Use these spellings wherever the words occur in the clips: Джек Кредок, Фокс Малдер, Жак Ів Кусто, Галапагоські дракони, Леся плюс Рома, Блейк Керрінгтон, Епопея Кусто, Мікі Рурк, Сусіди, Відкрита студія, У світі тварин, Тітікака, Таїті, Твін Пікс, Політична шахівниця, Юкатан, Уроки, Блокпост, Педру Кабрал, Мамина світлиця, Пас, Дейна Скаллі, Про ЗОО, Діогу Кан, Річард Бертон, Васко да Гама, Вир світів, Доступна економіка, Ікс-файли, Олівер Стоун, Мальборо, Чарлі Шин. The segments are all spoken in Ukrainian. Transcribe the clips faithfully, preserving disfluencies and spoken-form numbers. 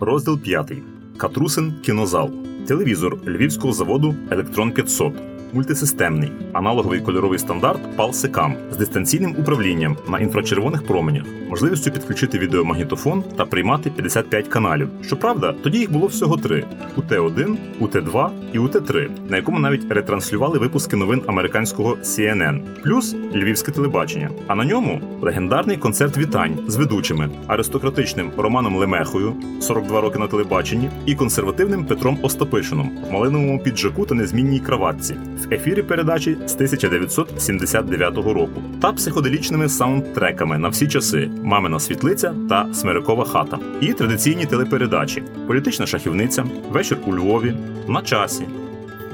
Розділ п'ятий. Катрусин кінозал. Телевізор львівського заводу «Електрон п'ятсот». Мультисистемний. Аналоговий кольоровий стандарт пал сікам з дистанційним управлінням на інфрачервоних променях, можливістю підключити відеомагнітофон та приймати п'ятдесят п'ять каналів. Щоправда, тоді їх було всього три – у те один, у те два і у те три, на якому навіть ретранслювали випуски новин американського сі ен ен, плюс львівське телебачення. А на ньому легендарний концерт «Вітань» з ведучими – аристократичним Романом Лемехою, сорок два роки на телебаченні, і консервативним Петром Остапишином в малиновому піджаку та незмінній краватці. В ефірі передачі з тисяча дев'ятсот сімдесят дев'ятого року та психоделічними саундтреками на всі часи «Мамина світлиця» та «Смерекова хата». І традиційні телепередачі «Політична шахівниця», «Вечір у Львові», «На часі»,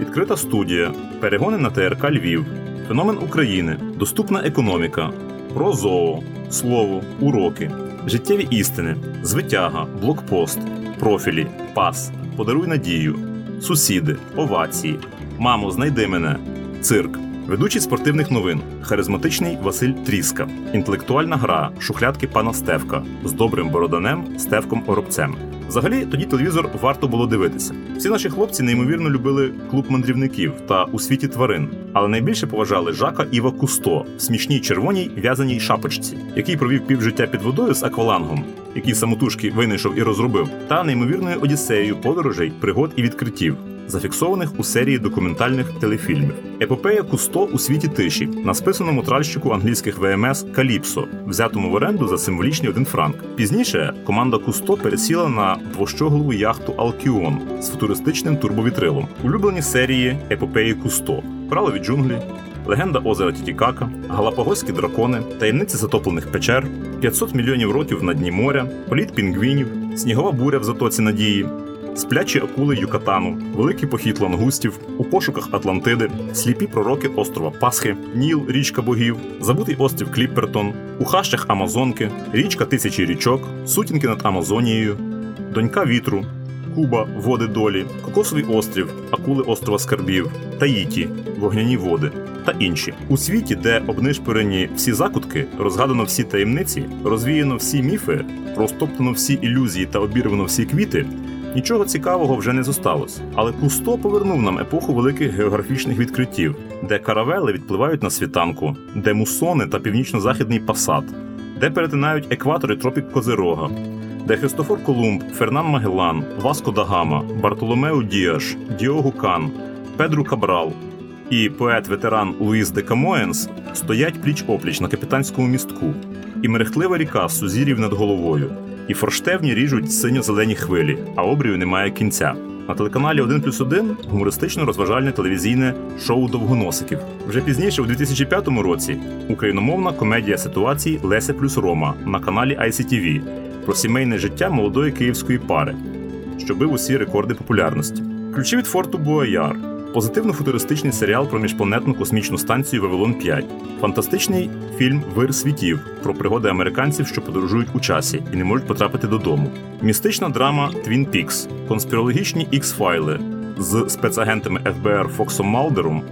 «Відкрита студія», «Перегони на ТРК Львів», «Феномен України», «Доступна економіка», «Про ЗОО», «Слово», «Уроки», «Життєві істини», «Звитяга», «Блокпост», «Профілі», «Пас», «Подаруй надію», «Сусіди», «Овації», «Мамо, знайди мене», «Цирк», ведучий спортивних новин, харизматичний Василь Тріска, інтелектуальна гра «Шухлядки пана Стевка» з добрим бороданем Стевком Оробцем. Взагалі, тоді телевізор варто було дивитися. Всі наші хлопці неймовірно любили «Клуб мандрівників» та «У світі тварин», але найбільше поважали Жака Іва Кусто в смішній червоній в'язаній шапочці, який провів півжиття під водою з аквалангом, який самотужки винайшов і розробив, та неймовірною одіссеєю подорожей, пригод і відкриттів, зафіксованих у серії документальних телефільмів. Епопея Кусто у світі тиші на списаному тральщику англійських ВМС «Каліпсо», взятому в оренду за символічні один франк. Пізніше команда Кусто пересіла на двощоглову яхту «Алкіон» з футуристичним турбовітрилом. Улюблені серії епопеї Кусто «Прало від джунглі», «Легенда озера Тітікака», «Галапагоські дракони», «Таємниці затоплених печер», «п'ятсот мільйонів років на дні моря», «Політ пінгвінів», «Снігова буря в затоці Надії», «Сплячі акули Юкатану», «Великий похід лангустів», «У пошуках Атлантиди», «Сліпі пророки острова Пасхи», «Ніл, річка богів», «Забутий острів Кліппертон», «У хащах Амазонки», «Річка тисячі річок», «Сутінки над Амазонією», «Донька вітру», «Куба, води долі», «Кокосовий острів», «Акули острова скарбів», «Таїті, вогняні води» та інші. У світі, де обнишпорені всі закутки, розгадано всі таємниці, розвіяно всі міфи, розтоптано всі ілюзії та обірвано всі квіти, нічого цікавого вже не зосталось. Але Кусто повернув нам епоху великих географічних відкриттів, де каравели відпливають на світанку, де мусони та північно-західний пасат, де перетинають екватор і тропік Козирога, де Христофор Колумб, Фернан Магеллан, Васко да Гама, Бартоломеу Діаш, Діогу Кан, Педру Кабрал і поет-ветеран Луїс де Камоенс стоять пліч-опліч на капітанському містку, і мерехтлива ріка з сузір'їв над головою, і форштевні ріжуть синьо-зелені хвилі, а обрію немає кінця. На телеканалі один плюс один гумористично-розважальне телевізійне шоу довгоносиків. Вже пізніше, у дві тисячі п'ятому році, україномовна комедія ситуації «Леся плюс Рома» на каналі ай сі ті ві про сімейне життя молодої київської пари, що бив усі рекорди популярності. «Ключі від форту Буаяр», позитивно-футуристичний серіал про міжпланетну космічну станцію «Вавилон п'ять», фантастичний фільм «Вир світів» про пригоди американців, що подорожують у часі і не можуть потрапити додому, містична драма «Твін Пікс», конспірологічні «Ікс-файли» з спецагентами еф бе ер Фоксом Малдером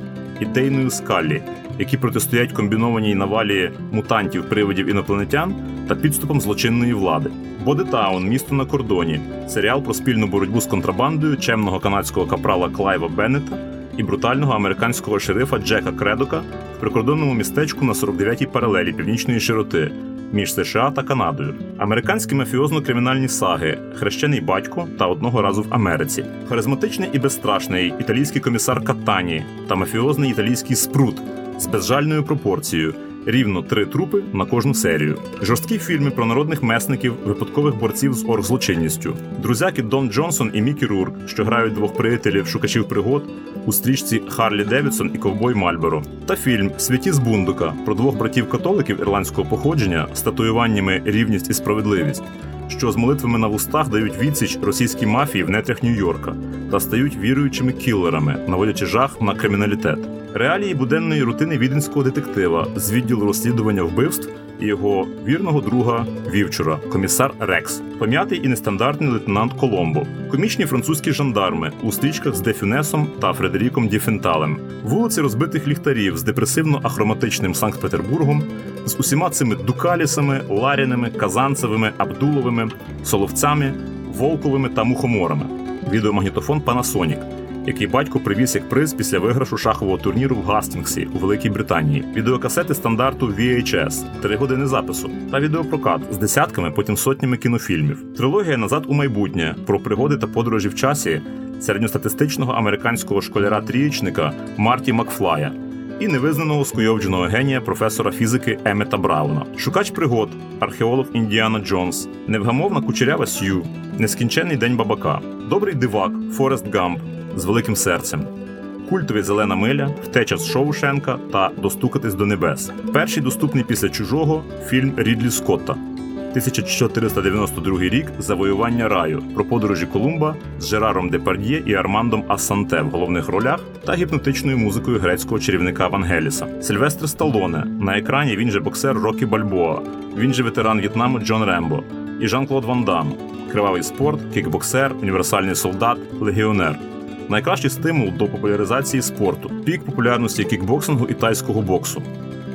і Дейною Скаллі, які протистоять комбінованій навалі мутантів-привидів інопланетян та підступам злочинної влади. «Бодитаун. Місто на кордоні» – серіал про спільну боротьбу з контрабандою чемного канадського капрала Клайва Беннета і брутального американського шерифа Джека Кредока в прикордонному містечку на сорок дев'ятій паралелі північної широти між США та Канадою. Американські мафіозно-кримінальні саги «Хрещений батько» та «Одного разу в Америці», харизматичний і безстрашний італійський комісар Катані та мафіозний італійський спрут з безжальною пропорцією, рівно три трупи на кожну серію. Жорсткі фільми про народних месників, випадкових борців з оргзлочинністю. Друзяки Дон Джонсон і Мікі Рурк, що грають двох приятелів шукачів пригод у стрічці «Харлі Девідсон і ковбой Мальборо». Та фільм «Святі з Бундука» про двох братів-католиків ірландського походження з татуюваннями «Рівність і справедливість», що з молитвами на вустах дають відсіч російській мафії в нетрях Нью-Йорка та стають віруючими кілерами, наводячи жах на криміналітет. Реалії буденної рутини віденського детектива з відділу розслідування вбивств і його вірного друга вівчора, комісар Рекс, пом'ятий і нестандартний лейтенант Коломбо, комічні французькі жандарми у стрічках з Де Фюнесом та Фредеріком Ді Фенталем, вулиці розбитих ліхтарів з депресивно-ахроматичним Санкт-Петербургом, з усіма цими Дукалісами, Ларінами, Казанцевими, Абдуловими, Соловцями, вовкулами та мухоморами, відеомагнітофон Panasonic, який батько привіз як приз після виграшу шахового турніру в Гастінгсі у Великій Британії, відеокасети стандарту ві ейч ес, три години запису, та відеопрокат з десятками, потім сотнями кінофільмів. Трилогія «Назад у майбутнє» про пригоди та подорожі в часі середньостатистичного американського школяра-трієчника Марті Макфлая і невизнаного скуйовдженого генія професора фізики Еммета Брауна. Шукач пригод, археолог Індіана Джонс, невгамовна кучерява Сью, нескінченний день бабака, добрий дивак Форест Гамп з великим серцем, культові «Зелена миля», «Втеча з Шоушенка» та «Достукатись до небес». Перший доступний після «Чужого» фільм Рідлі Скотта, тисяча чотириста дев'яносто другий рік, «Завоювання раю», про подорожі Колумба з Жераром Депардьє і Армандом Ассанте в головних ролях та гіпнотичною музикою грецького чарівника Вангеліса. Сильвестр Сталоне, на екрані він же боксер Рокі Бальбоа, він же ветеран В'єтнаму Джон Рембо і Жан-Клод Ван Дам, кривавий спорт, кікбоксер, універсальний солдат, легіонер. Найкращий стимул до популяризації спорту, пік популярності кікбоксингу і тайського боксу,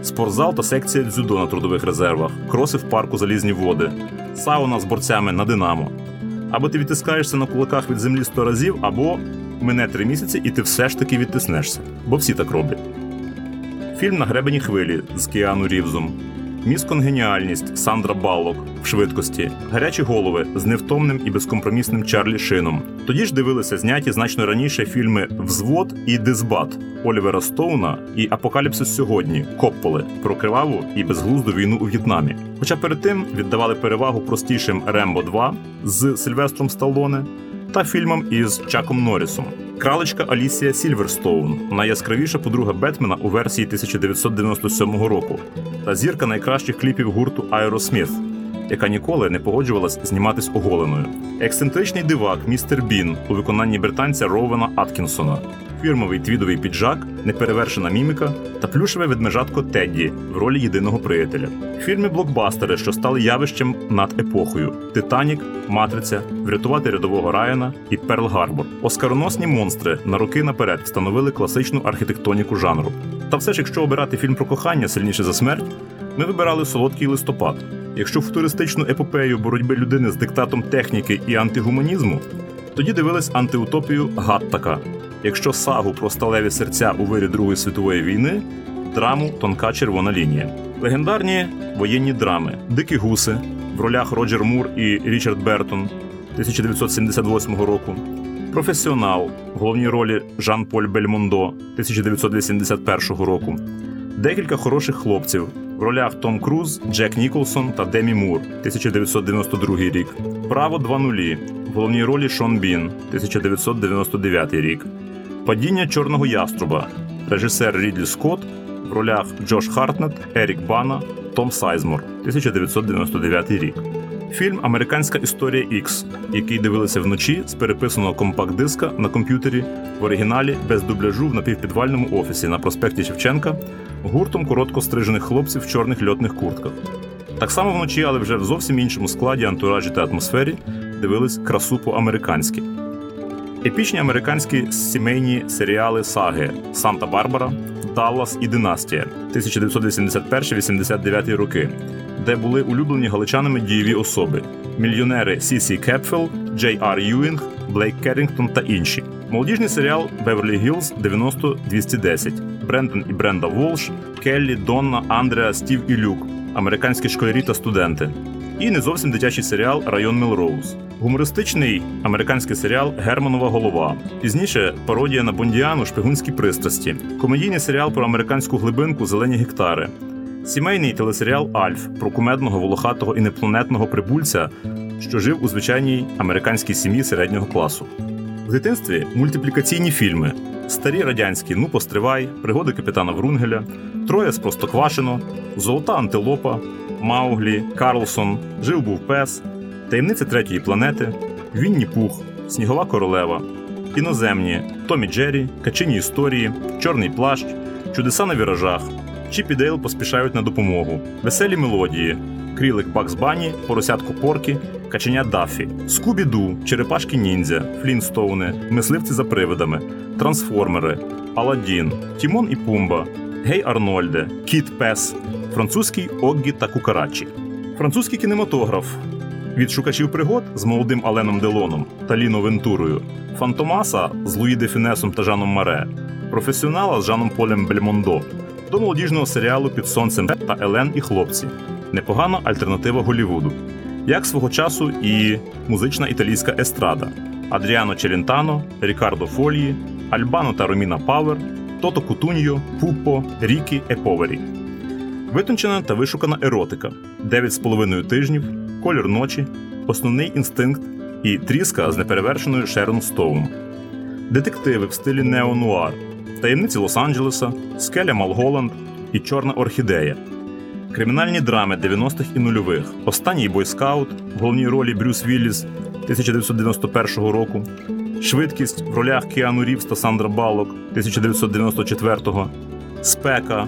спортзал та секція дзюдо на трудових резервах, кроси в парку «Залізні води», сауна з борцями на «Динамо». Або ти відтискаєшся на кулаках від землі сто разів, або мине три місяці і ти все ж таки відтиснешся, бо всі так роблять. Фільм «На гребені хвилі» з Кіану Рівзом, «Міс Конгеніальність» Сандра Баллок в швидкості, «Гарячі голови» з невтомним і безкомпромісним Чарлі Шином. Тоді ж дивилися зняті значно раніше фільми «Взвод» і «Дисбат» Олівера Стоуна і «Апокаліпсис сьогодні» Копполи про криваву і безглузду війну у В'єтнамі. Хоча перед тим віддавали перевагу простішим «Рембо два» з Сильвестром Сталлоне та фільмам із Чаком Норрісом. Кралечка Алісія Сільверстоун, найяскравіша подруга Бетмена у версії тисяча дев'ятсот дев'яносто сьомого року та зірка найкращих кліпів гурту Aerosmith, яка ніколи не погоджувалась зніматись оголеною. Ексцентричний дивак Містер Бін у виконанні британця Роуена Аткінсона, фірмовий твідовий піджак, неперевершена міміка та плюшеве ведмежатко Тедді в ролі єдиного приятеля. Фільми-блокбастери, що стали явищем над епохою: «Титанік», «Матриця», «Врятувати рядового Райана» і «Перл-Гарбор». Оскароносні монстри на роки наперед встановили класичну архітектоніку жанру. Та все ж, якщо обирати фільм про кохання сильніше за смерть, ми вибирали «Солодкий листопад». Якщо футуристичну епопею боротьби людини з диктатом техніки і антигуманізму, тоді дивились антиутопію «Гаттака». Якщо сагу про сталеві серця у вирі Другої світової війни, драму «Тонка червона лінія». Легендарні воєнні драми «Дикі гуси» в ролях Роджер Мур і Річард Бертон тисяча дев'ятсот сімдесят восьмого року, «Професіонал» в головній ролі Жан-Поль Бельмондо тисяча дев'ятсот вісімдесят першого року, «Декілька хороших хлопців» в ролях Том Круз, Джек Ніколсон та Демі Мур тисяча дев'ятсот дев'яносто другий рік, «Право два нуль» в головній ролі Шон Бін тисяча дев'ятсот дев'яносто дев'ятий рік, «Падіння чорного яструба» режисер Рідлі Скотт в ролях Джош Хартнетт, Ерік Бана, Том Сайзмор тисяча дев'ятсот дев'яносто дев'ятий рік. Фільм «Американська історія Ікс», який дивилися вночі з переписаного компакт-диска на комп'ютері в оригіналі без дубляжу в напівпідвальному офісі на проспекті Шевченка гуртом коротко стрижених хлопців в чорних льотних куртках. Так само вночі, але вже в зовсім іншому складі, антуражі та атмосфері, дивились «Красу по-американськи». Епічні американські сімейні серіали саги «Санта-Барбара», «Даллас» і «Династія» тисяча дев'ятсот вісімдесят перший вісімдесят дев'ятий роки, де були улюблені галичанами дієві особи – мільйонери Сі Сі Кепфел, Джей Ар Юінг, Блейк Керрінгтон та інші. Молодіжний серіал «Беверлі-Гілз» дев'яносто двісті десять, Брендан і Бренда Волш, Келлі, Донна, Андреа, Стів і Люк, американські школярі та студенти. І не зовсім дитячий серіал «Район Мелроуз». Гумористичний американський серіал «Германова голова». Пізніше пародія на Бондіану «Шпигунські пристрасті». Комедійний серіал про американську глибинку «Зелені гектари». Сімейний телесеріал «Альф» про кумедного, волохатого інопланетного прибульця, що жив у звичайній американській сім'ї середнього класу. В дитинстві мультиплікаційні фільми. Старі радянські «Ну, постривай», «Пригоди капітана Врунгеля», «Троє з Простоквашино», «Золота антилопа», «Мауглі», «Карлсон», «Жив-був пес», «Таємниця третьої планети», «Вінні-Пух», «Снігова королева», «Іноземні», «Томі Джері», «Качині історії», «Чорний плащ», «Чудеса на віражах», «Чіп і Дейл поспішають на допомогу», «Веселі мелодії», «Крілик Бакс Банні», «Поросятку Поркі», «Каченя Даффі», «Скубі-Ду», «Черепашки ніндзя», «Флінстоуни», «Мисливці за привидами», «Трансформери», «Аладдін», «Тімон і Пумба», «Гей Арнольде», «Кіт Пес», «Французький Оггі та Кукарачі». Французький кінематограф від «Шукачів пригод» з молодим Аленом Делоном та Ліно Вентурою, «Фантомаса» з Луї де Фінесом та Жаном Маре, «Професіонала» з Жаном Полем Бельмондо, до молодіжного серіалу «Під сонцем» та «Елен і хлопці». Непогана альтернатива Голлівуду. Як свого часу і музична італійська естрада – Адріано Челентано, Рікардо Фольї, Альбано та Роміна Павер, Тото Кутуньо, Пуппо, Рікі е Повері. Витончена та вишукана еротика, дев'ять з половиною тижнів, колір ночі, основний інстинкт і Тріска з неперевершеною Шерон Стоун. Детективи в стилі неонуар, таємниці Лос-Анджелеса, скеля Малголланд і Чорна орхідея. Кримінальні драми дев'яностих і нульових, Останній бойскаут, в головній ролі Брюс Вілліс тисяча дев'ятсот дев'яносто першого року, Швидкість в ролях Кіану Рівз та Сандра Баллок тисяча дев'ятсот дев'яносто четвертого, Спека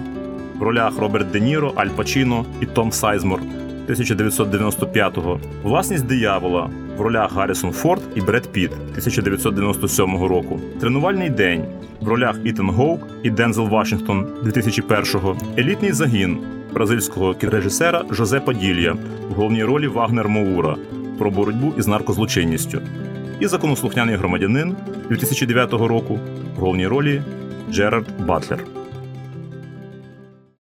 в ролях Роберт Де Ніро, Аль Пачіно і Том Сайзмор тисяча дев'ятсот дев'яносто п'ятого, Власність диявола в ролях Гаррісон Форд і Бред Піт тисяча дев'ятсот дев'яносто сьомого року, Тренувальний день в ролях Ітан Гоук і Дензел Вашингтон дві тисячі першого, Елітний загін бразильського кінорежисера Жозе Паділья в головній ролі Вагнер Моура про боротьбу із наркозлочинністю і Законослухняний громадянин дві тисячі дев'ятого року в головній ролі Джерард Батлер.